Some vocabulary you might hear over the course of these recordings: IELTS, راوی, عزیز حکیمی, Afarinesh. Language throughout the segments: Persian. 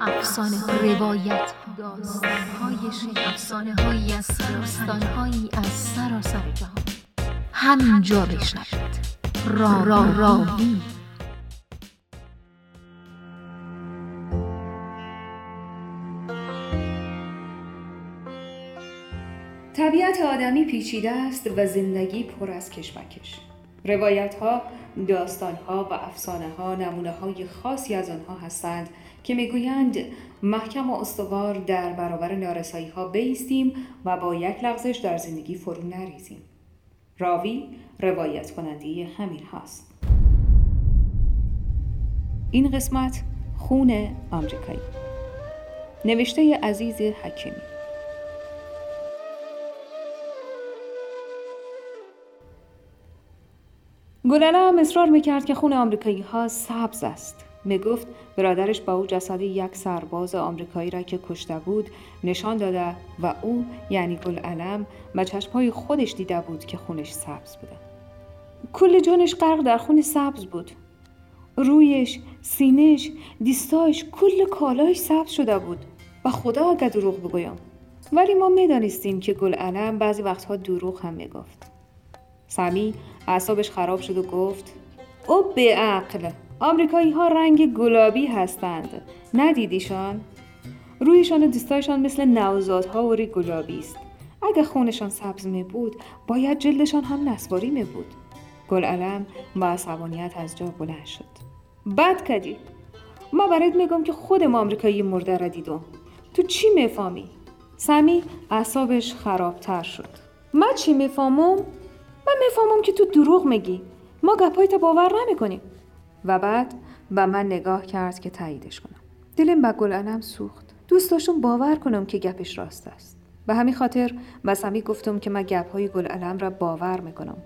افسانه ها، روایت ها، داستان های شهر، افسانه هایی از داستان هایی از سراسر جهان همینجا بشنوید. راوی. طبیعت آدمی پیچیده است و زندگی پر از کشمکش. روایت‌ها، داستان‌ها و افسانه‌ها نمونه‌های خاصی از آنها هستند که می‌گویند محکم و استوار در برابر نارسایی‌ها بایستیم و با یک لغزش در زندگی فرو نریزیم. راوی، روایت کننده همین هاست. این قسمت خون آمریکایی، نوشته عزیز حکیمی. گلوله هم اصرار میکرد که خون آمریکایی ها سبز است. میگفت برادرش با او جسد یک سرباز آمریکایی را که کشته بود نشان داده و او، یعنی گلوله، با چشمهای خودش دیده بود که خونش سبز بوده. کل جانش غرق در خون سبز بود. رویش، سینه‌اش، دستاش، کل کالاش سبز شده بود. و خدا اگه دروغ بگویم. ولی ما میدانستیم که گلوله بعضی وقتها دروغ هم میگفت. سمی اعصابش خراب شد و گفت: او به عقل، آمریکایی ها رنگ گلابی هستند، ندیدیشان؟ رویشان و دستایشان مثل نوزادها و ری گلابی است. اگه خونشان سبز می بود باید جلدشان هم نسواری می بود. گلعلم با عصبانیت از جا بلند شد. بد کردی. ما برات میگم که خودم آمریکایی مرده را دیدم، تو چی میفهمی؟ سمی اعصابش خرابتر شد. ما چی میفهمم؟ من میفهمم که تو دروغ میگی. ما گپایت باور نمیکنیم. و بعد به من نگاه کرد که تاییدش کنم. دلم به گلعلم سوخت. دوست داشتم باور کنم که گپش راست است. به همین خاطر به سمی گفتم که من گپهای گلعلم را باور میکنم.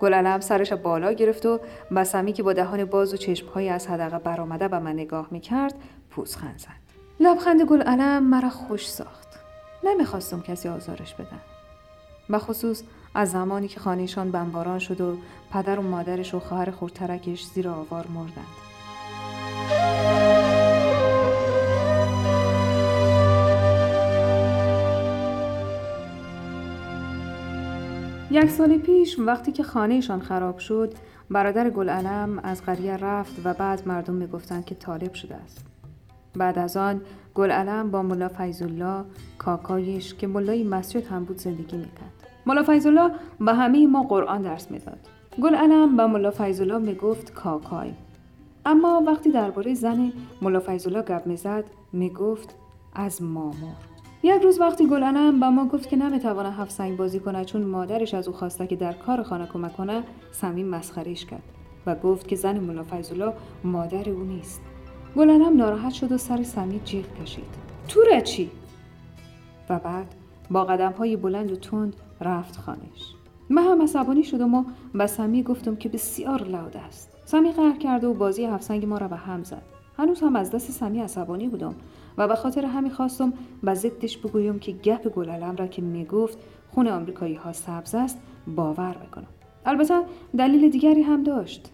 گلعلم سرش بالا گرفت و به سمی که با دهان باز و چشمهای از حدقه برآمده به من نگاه میکرد پوزخند زد. لبخند گلعلم مرا خوش ساخت. نمیخواستم کسی آزارش بدم. بخصوص از زمانی که خانهشان بمباران شد و پدر و مادرش و خواهر خردترکش زیر آوار مردند. یک سال پیش وقتی که خانهشان خراب شد، برادر گلعلم از قریه رفت و بعد مردم میگفتند که طالب شده است. بعد از آن گلعلم با ملا فیض‌الله کاکایش که ملای مسجد هم بود زندگی میکرد. ملا فیض‌الله به همه ما قرآن درس میداد. گلعلم به ملا فیض‌الله میگفت کاکای. اما وقتی درباره زن ملا فیض‌الله گپ میزد میگفت از مامور. یک روز وقتی گلعلم به ما گفت که نمیتوانه هفت سنگ بازی کنه چون مادرش از او خواسته که در کار خانه کمک کنه، صمیم مسخرهش کرد و گفت که زن ملا فیض‌الله مادر او نیست. گلعلم ناراحت شد و سر صمیم جیغ کشید: تو را چی؟ و بعد با قدم‌های بلند و تند رفت خانهش. من هم عصبانی شدم و به سمی گفتم که بسیار لود است. سمی قهر کرد و بازی هفت سنگ ما را به هم زد. هنوز هم از دست سمی عصبانی بودم و به خاطر همین خواستم به ضدش بگویم که گپ گلعلم را که میگفت خون آمریکایی ها سبز است باور بکنم. البته دلیل دیگری هم داشت.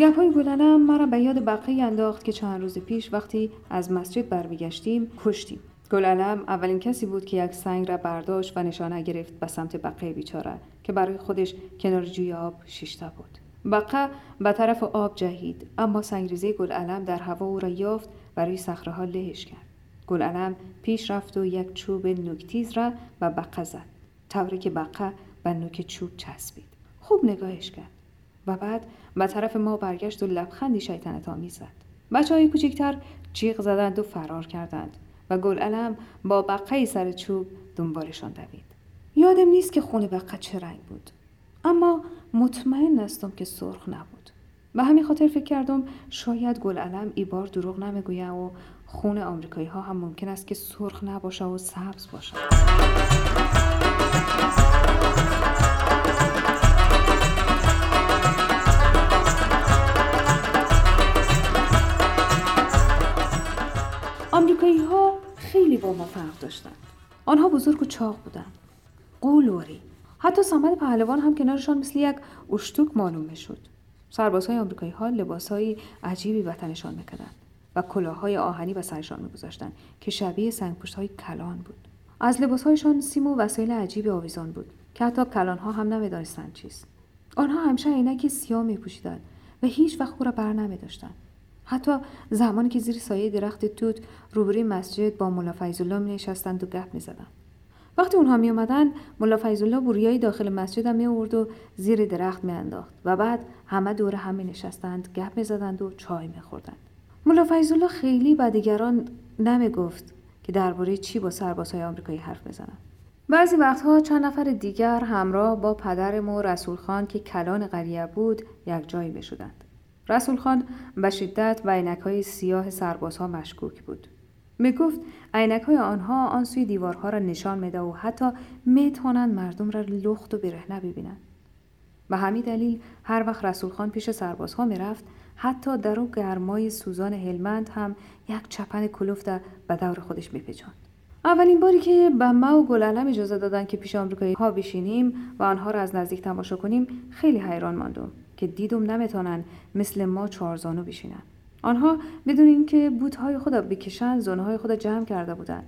گپ‌های گلعلم مرا به یاد بقیه انداخت که چند روز پیش وقتی از مسجد برمیگشتیم کشتیم. گلعلم اولین کسی بود که یک سنگ را برداشت و نشانه گرفت به سمت بقیه بیچاره که برای خودش کنار جوی آب شیشته بود. بقیه به طرف آب جهید، اما سنگریزه گلعلم در هوا او را یافت و روی صخره‌ها لهش کرد. گلعلم پیش رفت و یک چوب نوک‌تیز را به بقیه زد، طوری که بقیه به نوک چوب چسبید. خوب نگاهش کرد و بعد به طرف ما برگشت و لبخندی شیطنت‌آمیز زد. بچه‌های کوچکتر جیغ زدند و فرار کردند و گلعلم با بقه سر چوب دنبالشان دوید. یادم نیست که خون بقه چه رنگ بود، اما مطمئن هستم که سرخ نبود. به همین خاطر فکر کردم شاید گلعلم این بار دروغ نمیگوید و خون آمریکایی‌ها هم ممکن است که سرخ نباشه و سبز باشه. با ما فرق داشتند. آنها بزرگ و چاق بودند. قولوری. حتی سمت پهلوان هم کنارشان مثل یک اشتوک معلوم می‌شد. سربازهای آمریکایی ها لباسهای عجیبی به تنشان می‌کردند و کلاههای آهنی به سرشان می‌گذاشتند که شبیه سنگ‌پوش‌های کلان بود. از لباسهایشان سیم و وسایل عجیبی آویزان بود که حتی کلان‌ها هم نمی‌دانستند چیست. آنها همیشه عینک سیاه می‌پوشیدند و هیچ وقت او را برنمی‌داشتند. حتی زمانی که زیر سایه درخت توت روبروی مسجد با ملا فیض‌الله می‌نشستند و گپ می‌زدند. وقتی اونها می اومدن ملا فیض‌الله بوریای داخل مسجد هم می آورد و زیر درخت می انداخت و بعد همه دور هم می نشستند، گپ می زدند و چای می خوردند. ملا فیض‌الله خیلی به دیگران نمی گفت که درباره چی با سربازهای آمریکایی حرف بزنند. بعضی وقتها چند نفر دیگر همراه با پدرم و رسول خان که کلان قریه بود یک جایی می شدند. رسول خان به شدت به عینک‌های سیاه سربازها مشکوک بود. می گفت عینک‌های آنها آن سوی دیوارها را نشان می‌دهد و حتی می‌توانند مردم را لخت و برهنه ببینند. به همین دلیل هر وقت رسول خان پیش سربازها می‌رفت، حتی در او گرمای سوزان هلمند هم یک چپن کلفت به دور خودش می‌پیچاند. اولین باری که به ما و گل‌علم اجازه دادند که پیش آمریکایی‌ها بشینیم و آنها را از نزدیک تماشا کنیم، خیلی حیران ماندم که دیدم نمی‌توانند مثل ما چهارزانو بشینند. آنها بدون اینکه بوتهای خود را بکشند زانوهای خود را جمع کرده بودند.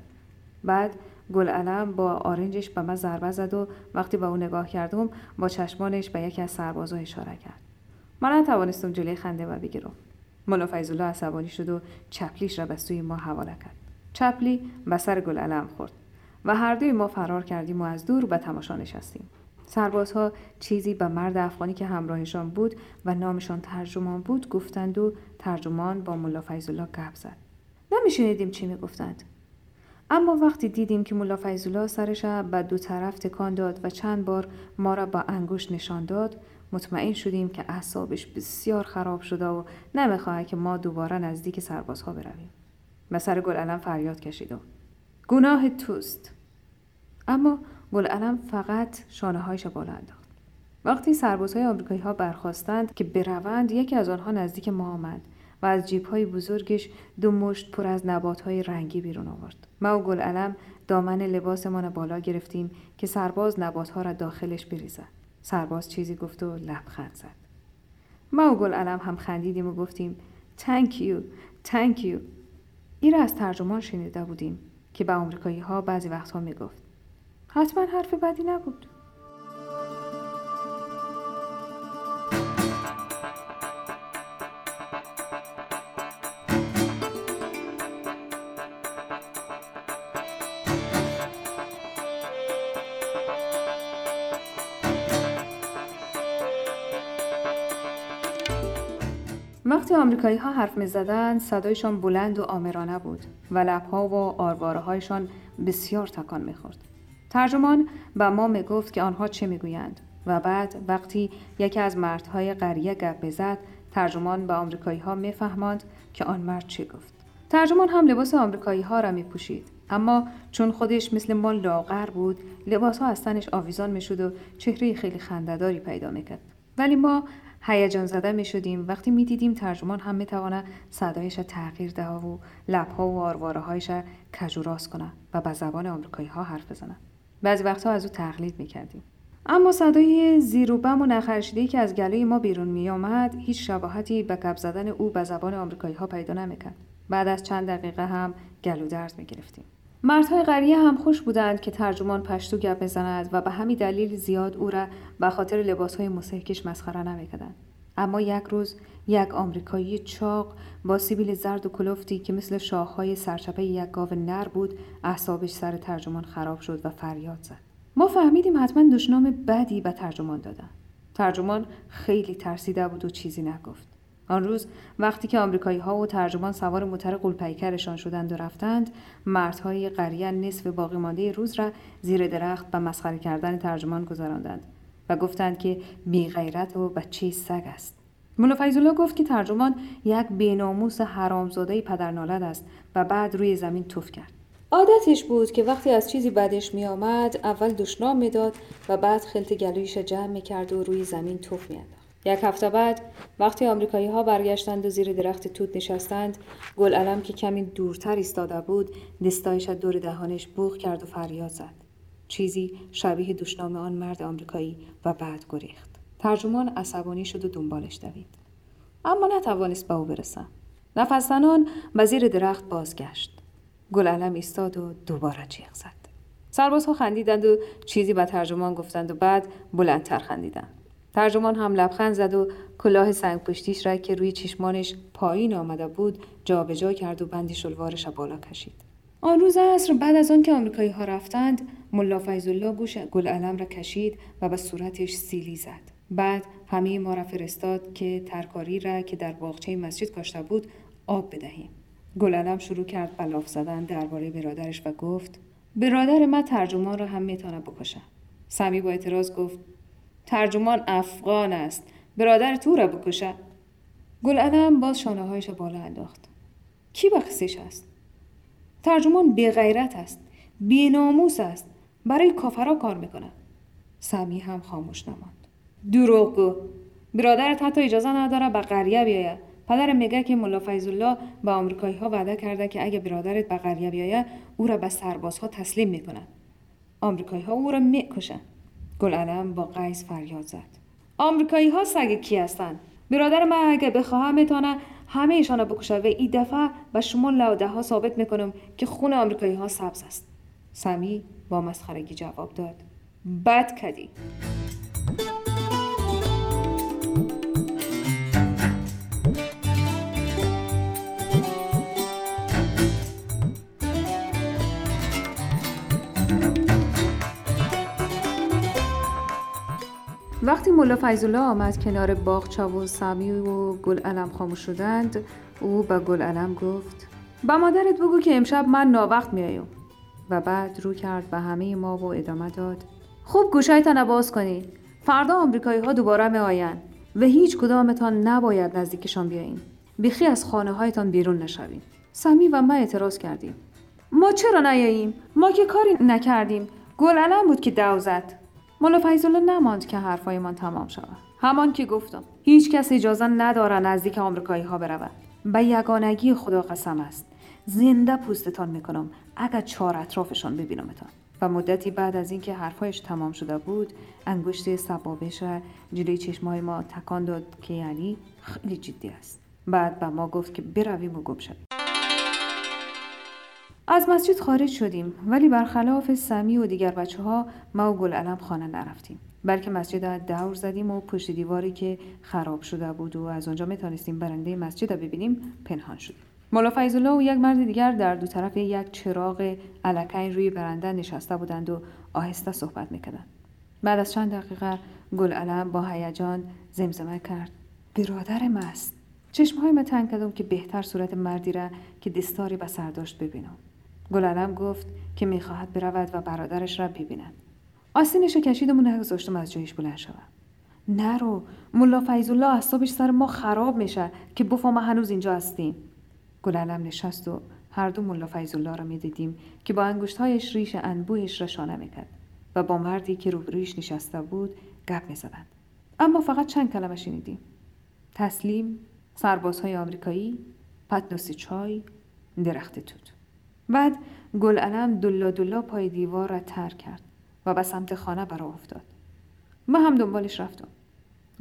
بعد گل‌علم با آرنجش به من ضربه زد و وقتی به او نگاه کردم با چشمانش به یکی از سربازا اشاره کرد. من نتوانستم جلوی خنده و بگیرم. ملا فیض‌الله عصبانی شد و چپلیش را به سوی ما حواله کرد. چپلی به سر گل‌علم خورد و هر دوی ما فرار کردیم و از دور به تماشا نشستیم. سربازها چیزی به مرد افغانی که همراهشان بود و نامشان ترجمان بود گفتند و ترجمان با ملا فیض‌الله گپ زد. نمی‌شنیدیم چی می‌گفتند. اما وقتی دیدیم که ملا فیض‌الله سرش به دو طرف تکان داد و چند بار ما را با انگشت نشان داد، مطمئن شدیم که اعصابش بسیار خراب شده و نمی‌خواهد که ما دوباره نزدیک سربازها برویم. به سر گل‌علم فریاد کشیدم. گناه توست. اما گل‌علم فقط شانه‌هایش بالا انداخت. وقتی سربازهای آمریکایی‌ها برخاستند که بروند، یکی از آنها نزدیک ما آمد و از جیب‌های بزرگش دو مشت پر از نبات‌های رنگی بیرون آورد. ما و گل‌علم دامن لباسمان را بالا گرفتیم که سرباز نبات‌ها را داخلش بریزد. سرباز چیزی گفت و لبخند زد. ما و گل‌علم هم خندیدیم و گفتیم thank you. این را از ترجمان شنیده بودیم که به آمریکایی‌ها بعضی وقت‌ها می‌گفت. حتما حرف بدی نبود. وقتی آمریکایی‌ها حرف می‌زدند، صدایشان بلند و آمرانه بود و لب‌ها و آرواره‌هایشان بسیار تکان می‌خورد. ترجمان به ما میگفت که آنها چه میگویند و بعد وقتی یکی از مردهای قریه گپ بزد، ترجمان به آمریکایی‌ها میفهماند که آن مرد چه گفت. ترجمان هم لباس آمریکایی‌ها را میپوشید، اما چون خودش مثل ما لاغر بود، لباس‌ها از تنش آویزان میشد و چهره خیلی خنده‌داری پیدا میکرد. ولی ما هیجان زده میشدیم وقتی میدیدیم ترجمان هم میتواند صدایش را تغییر دهد و لب‌ها و آرواره‌هایش را کج و راست کند و به زبان آمریکایی‌ها حرف بزند. بعضی وقتها از او تقلید میکردیم. اما صدای زیر و بم و نخرشیده‌ای که از گلوی ما بیرون میآمد هیچ شباهتی به گپ زدن او به زبان آمریکایی‌ها پیدا نمیکرد. بعد از چند دقیقه هم گلو درد میگرفتیم. مردهای قریه هم خوش بودند که ترجمان پشتو گپ بزند و به همین دلیل زیاد او را به خاطر لباسهای مسحکش مسخره نمیکردند. اما یک روز یک آمریکایی چاق با سیبیل زرد و کلفتی که مثل شاخهای سرچپه یک گاو نر بود، اعصابش سر ترجمان خراب شد و فریاد زد. ما فهمیدیم حتما دشنام بدی به ترجمان دادن. ترجمان خیلی ترسیده بود و چیزی نگفت. آن روز وقتی که آمریکایی‌ها و ترجمان سوار موتر غول‌پیکرشان شدند و رفتند، مردهای قریه نصف باقی مانده روز را زیر درخت به مسخره کردن ترجمان گذراندند و گفتند که بی‌غیرت و بچه سگ است. ملا فیض‌الله گفت که ترجمان یک بی‌ناموس حرامزاده پدرنالد است و بعد روی زمین توف کرد. عادتش بود که وقتی از چیزی بدش می آمد، اول دشنام می داد و بعد خلط گلویش جمع می کرد و روی زمین توف می انداخت. یک هفته بعد وقتی آمریکایی‌ها برگشتند و زیر درخت توت نشستند، گلعلم که کمی دورتر ایستاده بود، دستایش از دور دهانش بوق کرد و فریاد زد. چیزی شبیه دشنام آن مرد آمریکایی و بعد گریخت. ترجمان عصبانی شد و دنبالش دوید، اما نتوانست به او برسد. نفس زنان به زیر درخت بازگشت. گلعلم ایستاد و دوباره جیغ زد. سربازها خندیدند و چیزی به ترجمان گفتند و بعد بلندتر خندیدند. ترجمان هم لبخند زد و کلاه سنگ پشتیش را که روی چشمانش پایین آمده بود جابجا کرد و بند شلوارش را بالا کشید. آن روز عصر بعد از آن که آمریکایی ها رفتند، ملا فیض‌الله گوش گلعلم را کشید و به صورتش سیلی زد. بعد همه ما را فرستاد که ترکاری را که در باغچه مسجد کاشته بود آب بدهیم. گلعلم شروع کرد به لاف زدن درباره برادرش و گفت: برادر من ترجمان را هم میتونه بکشه. سمی با اعتراض گفت: ترجمان افغان است، برادر تو را بکشه. گلعلم باز شانه‌هایش را بالا انداخت. کی بخصیش است؟ ترجمان بی غیرت است، بی ناموس است، برای کافرها کار میکنه. سمی هم خاموش نماند. دروغگو، برادرت حتی اجازه نداره به قریه بیاید. پدر میگه که ملا فیض‌الله به آمریکایی‌ها وعده کرده که اگه برادرت به قریه بیاید، او را به سربازها تسلیم میکنن. آمریکایی‌ها او را میکشن. گلعلم با غیظ فریاد زد: آمریکایی‌ها سگ کی هستن؟ برادر من اگه بخوام میتونه همه ایشانا بکشه و این دفعه به شما لوده‌ها ثابت میکنم که خون آمریکایی‌ها سبز است. سمی با مسخرگی جواب داد: بد کردی. وقتی ملا فیض‌الله آمد کنار باغچه و سمی و گلعلم خاموش شدند، او به گلعلم گفت: به مادرت بگو که امشب من ناوقت میایم. و بعد رو کرد به همه ما و ادامه داد: خوب گوشایتان باز کنید، فردا آمریکایی‌ها دوباره میآیند و هیچ کدامتان نباید نزدیکشان بیایید. بیخی از خانه هایتان بیرون نشوید. سمی و من اعتراض کردیم: ما چرا نیاییم؟ ما که کاری نکردیم، گلعلم بود که دعوا زد. ملا فیض‌الله نماند که حرفای من تمام شود. همان که گفتم، هیچ کس اجازه نداره نزدیک آمریکایی‌ها برود. به یگانگی خدا قسم است، زنده پوستتان میکنم اگر چهار اطرافشان ببینمتان. و مدتی بعد از اینکه حرفایش تمام شده بود، انگشت سبابش را جلوی چشمای ما تکان داد که یعنی خیلی جدی است. بعد به ما گفت که برویم و گم شویم. از مسجد خارج شدیم، ولی برخلاف سمی و دیگر بچه‌ها ما و گلعلم خانه نرفتیم، بلکه مسجد را دور زدیم و پشت دیواری که خراب شده بود و از آنجا میتونستیم برنده مسجد را ببینیم پنهان شدیم. ملا فیض‌الله و یک مرد دیگر در دو طرف یک چراغ الکین روی برنده نشسته بودند و آهسته صحبت میکردند. بعد از چند دقیقه گلعلم با هیجان زمزمه کرد: برادر من است. چشم‌های من تنگ کردم که بهتر صورت مردی را که دستاری به سر داشت ببینم. گلعلم گفت که میخواهد برود و برادرش را ببیند. آستینش را کشیدم و نگذاشتم از جایش بلند شود. نرو، ملا فیض‌الله اعصابش سر ما خراب میشه که بفهمه هنوز اینجا هستیم. گلعلم نشست و هر دو ملا فیض‌الله را میدیدیم که با انگشت‌هایش ریش انبوهش را شانه میکرد و با مردی که روبرویش نشسته بود گپ میزدند. اما فقط چند کلمه شنیدیم: تسلیم، سربازهای آمریکایی، پتنوس چای، درخت توت. بعد گلعلم دلا دلا پای دیوار را ترک کرد و به سمت خانه برآ افتاد. من هم دنبالش رفتم.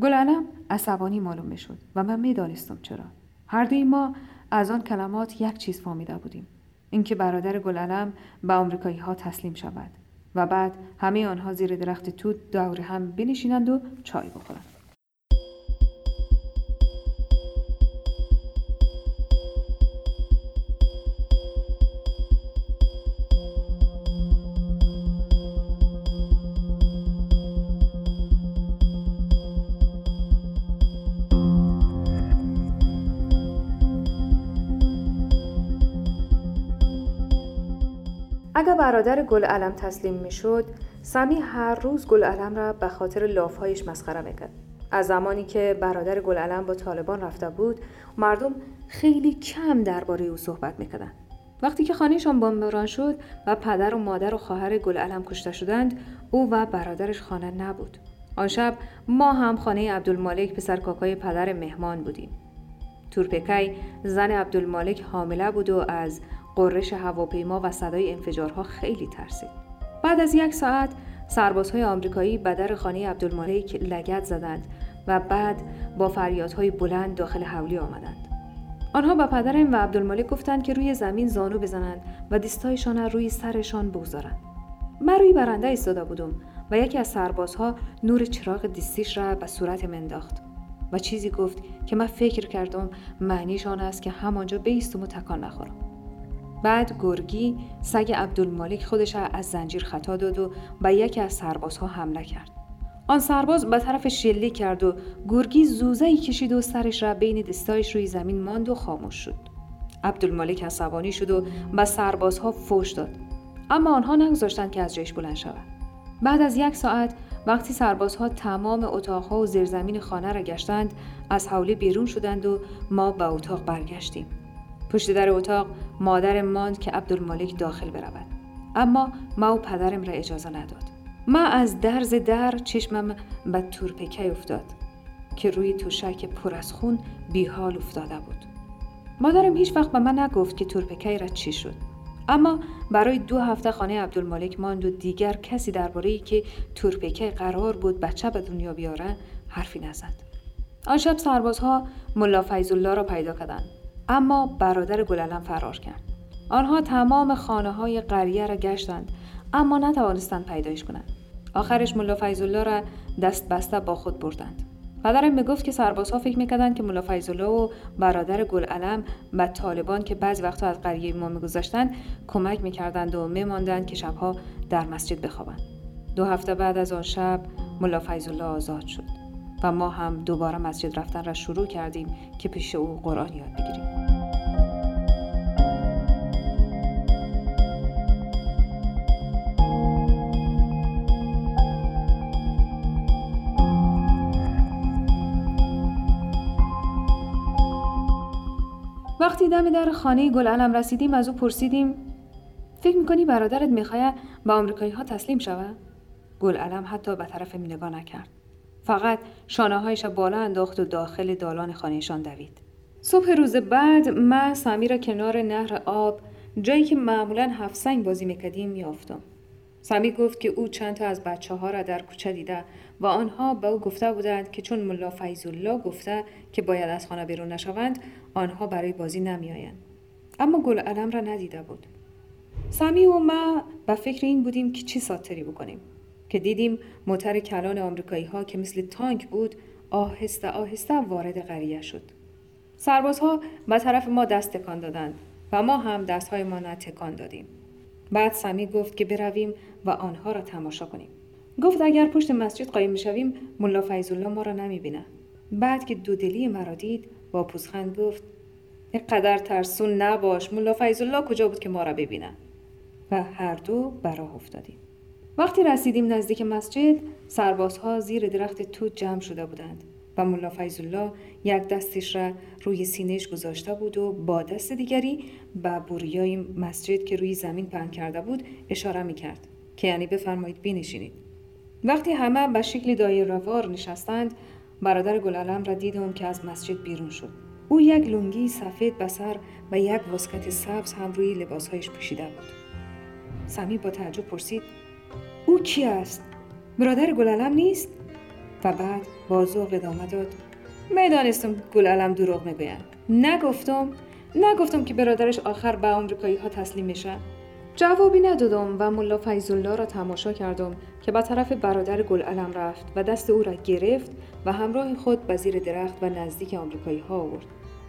گلعلم عصبانی معلوم میشد و من میدانستم چرا. هر دوی ما از آن کلمات یک چیز فهمیده بودیم: اینکه برادر گلعلم به آمریکایی ها تسلیم شود و بعد همه آنها زیر درخت توت دور هم بنشینند و چای بخورند. اگر برادر گلعلم تسلیم میشد، سمی هر روز گلعلم را به خاطر لافهایش مسخره میکرد. از زمانی که برادر گلعلم با طالبان رفته بود، مردم خیلی کم درباره او صحبت میکردند. وقتی که خانهشان بمباران شد و پدر و مادر و خواهر گلعلم کشته شدند، او و برادرش خانه نبود. آن شب ما هم خانه عبدالمالک پسر کاکای پدر مهمان بودیم. تورپکی زن عبدالمالک حامله بود و از قررش هواپیما و صدای انفجارها خیلی ترسید. بعد از یک ساعت سربازهای آمریکایی به در خانه عبدالمالک لگد زدند و بعد با فریادهای بلند داخل حولی آمدند. آنها با پدرم و عبدالمالک گفتند که روی زمین زانو بزنند و دستایشان را روی سرشان بگذارند. من روی برنده ایستاده بودم و یکی از سربازها نور چراغ دستیش را به صورتم انداخت و چیزی گفت که من فکر کردم معنیش آن است که همانجا بایستم و تکان نخورم. بعد گرگی سگ عبدالمالک خودش را از زنجیر خطا داد و به یکی از سربازها حمله کرد. آن سرباز به طرف شلیک کرد و گرگی زوزه‌ای کشید و سرش را بین دستایش روی زمین ماند و خاموش شد. عبدالمالک عصبانی شد و به سربازها فوش داد، اما آنها نگذاشتند که از جایش بلند شود. بعد از یک ساعت وقتی سربازها تمام اتاقها و زیرزمین خانه را گشتند، از حوله بیرون شدند و ما به اتاق برگشتیم. پشت در اتاق مادرم ماند که عبدالمالک داخل برود، اما ما و پدرم را اجازه نداد. ما از درز در چشمم به تورپکی افتاد که روی توشک پر از خون بیحال افتاده بود. مادرم هیچ وقت به من نگفت که تورپکی را چی شد، اما برای 2 هفته خانه عبدالمالک ماند و دیگر کسی درباره‌ای که تورپکی قرار بود بچه به دنیا بیاره حرفی نزد. آن شب سربازها ملا فیض‌الله را پیدا کردند، اما برادر گلعلم فرار کرد. آنها تمام خانه‌های قریه را گشتند، اما نتوانستند پیدایش کنند. آخرش ملا فیض‌الله را دست بسته با خود بردند. پدرم میگفت که سربازها فکر میکردند که ملا فیض‌الله و برادر گلعلم و طالبان که بعضی وقتا از قریه ما میگذشتند کمک میکردند و میماندند که شبها در مسجد بخوابند. 2 هفته بعد از آن شب ملا فیض‌الله آزاد شد و ما هم دوباره مسجد رفتن را شروع کردیم که پیش او قرآن یاد بگیریم. وقتی دم در خانه گلعلم رسیدیم از او پرسیدیم فکر میکنی برادرت میخواد به آمریکایی ها تسلیم شود؟ گلعلم حتی به طرف من نگاه نکرد، فقط شانه‌هایش بالا انداخت و داخل دالان خانهشان دوید. صبح روز بعد من سامی را کنار نهر آب، جایی که معمولا 7 سنگ بازی میکردیم، یافتم. سامی گفت که او چند تا از بچه‌ها را در کوچه دیده و آنها به او گفته بودند که چون ملا فیض‌الله گفته که باید از خانه بیرون نشوند، آنها برای بازی نمی‌آیند. اما گلعلم را ندیده بود. سامی و ما به فکر این بودیم که چی ساتری بکنیم که دیدیم موتر کلان آمریکایی‌ها که مثل تانک بود، آهسته آهسته وارد قریه شد. سربازها به طرف ما دست تکان دادند و ما هم دست‌هایمان را تکان دادیم. بعد سامی گفت که برویم و آنها را تماشا کنیم. گفت اگر پشت مسجد قایم می‌شویم ملا فیض‌الله ما را نمی‌بینه. بعد که دودلی مرا دید با پوزخند گفت اینقدر ترسون نباش، ملا فیض‌الله کجا بود که ما را ببینه؟ و هر دو به راه افتادیم. وقتی رسیدیم نزدیک مسجد، سربازها زیر درخت توت جمع شده بودند و ملا فیض‌الله یک دستش را روی سینه‌اش گذاشته بود و با دست دیگری به بوریای مسجد که روی زمین پهن کرده بود اشاره می‌کرد که یعنی بفرمایید بنشینید. وقتی همه به شکل دایره‌وار نشستند، برادر گلعلم را دیدم که از مسجد بیرون شد. او یک لنگی سفید به سر و یک واسکت سبز هم روی لباس‌هایش پوشیده بود. سمی با تعجب پرسید: او کی است؟ برادر گلعلم نیست؟ و بعد با ذوق ادامه داد: میدانستم گلعلم دروغ میگوید. نگفتم که برادرش آخر به آمریکایی ها تسلیم میشه. جوابی ندادم و ملا فیض‌الله را تماشا کردم که به طرف برادر گلعلم رفت و دست او را گرفت و همراه خود به زیر درخت و نزدیک آمریکایی ها آورد.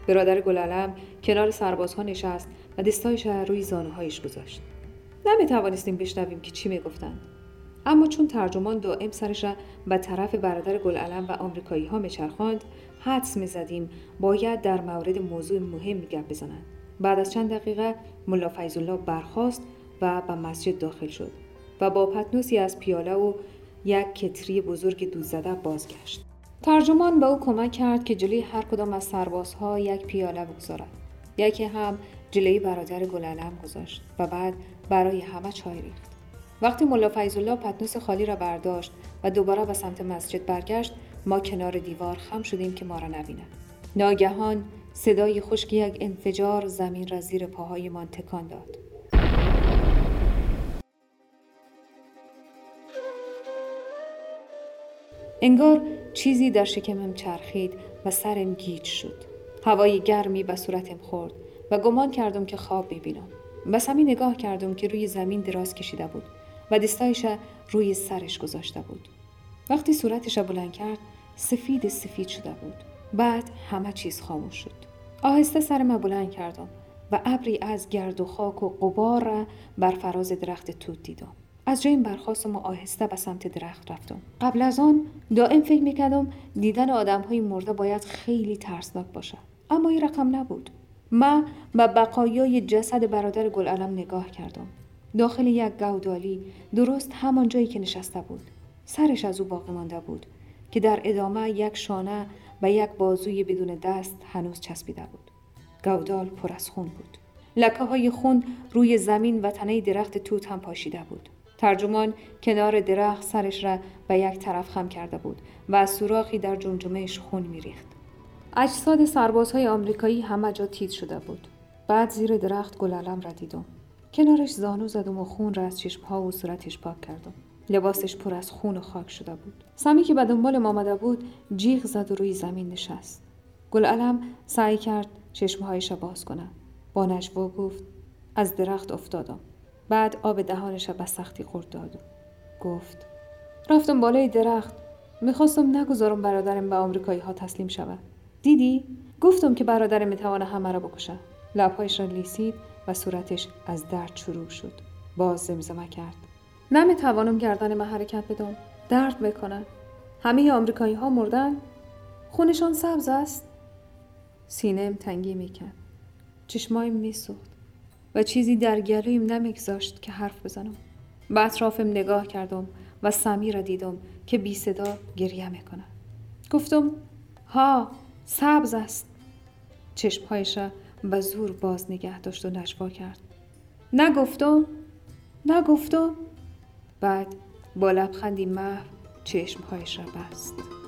برادر گلعلم کنار سربازها نشست و دستایش را روی زانوهایش گذاشت. نمیتوانستیم بشنویم که چی میگفتند، اما چون ترجمان دائم سرش را به طرف برادر گلعلم و آمریکایی‌ها میچرخاند، حدس می‌زدیم باید در مورد موضوع مهم گپ بزنند. بعد از چند دقیقه ملا فیض‌الله برخاست و به مسجد داخل شد و با پتنوسی از پیاله و یک کتری بزرگ دود زده بازگشت. ترجمان به او کمک کرد که جلوی هر کدام از سربازها یک پیاله بگذارد. یکی هم جلوی برادر گلعلم گذاشت و بعد برای همه چای ریخت. وقتی ملا فیض‌الله پتنوس خالی را برداشت و دوباره به سمت مسجد برگشت، ما کنار دیوار خم شدیم که ما را نبیند. ناگهان صدای خشکی یک انفجار زمین را زیر پاهایمان تکان داد. انگار چیزی در شکمم چرخید و سرم گیج شد. هوای گرمی به صورتم خورد و گمان کردم که خواب می‌بینم. بس همین نگاه کردم که روی زمین دراز کشیده بود و دستایش روی سرش گذاشته بود. وقتی صورتش بلند کرد، سفید سفید شده بود. بعد همه چیز خاموش شد. آهسته سرم بلند کردم و ابری از گرد و خاک و غبار را بر فراز درخت توت دیدم. از جایم برخاستم و آهسته به سمت درخت رفتم. قبل از آن دائم فکر می‌کردم دیدن آدم‌های مرده باید خیلی ترسناک باشه، اما این رقم نبود. من به بقایای جسد برادر گلعلم نگاه کردم. داخل یک گودالی، درست همان جایی که نشسته بود. سرش از او باقی مانده بود که در ادامه یک شانه و یک بازوی بدون دست هنوز چسبیده بود. گودال پر از خون بود. لکه‌های خون روی زمین و تنه درخت توت هم پاشیده بود. ترجمان کنار درخت سرش را به یک طرف خم کرده بود و از سوراخی در جمجمه‌اش خون می‌ریخت. اجساد سربازهای آمریکایی همه جا تیز شده بود. بعد زیر درخت گلعلم را دیدم. کنارش زانو زدم و خون را از چشم‌ها و صورتش پاک کردم. لباسش پر از خون و خاک شده بود. سمی که به دنبال ما آمده بود، جیغ زد و روی زمین نشست. گلعلم سعی کرد چشم‌هایش را باز کند. با نجوا گفت: از درخت افتادم. بعد آب دهانش را به سختی قورت داد. گفت: رفتم بالای درخت. می‌خواستم نگذارم برادرم به آمریکایی‌ها تسلیم شود. دیدی؟ گفتم که برادرم می‌تواند همه را بکشد. لب‌هایش را لیسید و صورتش از درد شروع شد. باز زمزمه کرد: نمی‌توانم گردن من حرکت بدم. درد می‌کند. همه آمریکایی‌ها مردن. خونشان سبز است. سینه‌ام تنگی می‌کرد. چشمایم می‌سوخت و چیزی در گلویم نمی‌گذاشت که حرف بزنم. به اطرافم نگاه کردم و سمی را دیدم که بی صدا گریه می‌کند. گفتم: ها، سبز است. چشم‌هایش را به زور باز نگه داشت و نشوا کرد. نگفتم. بعد با لبخندی محو چشم‌هایش را بست.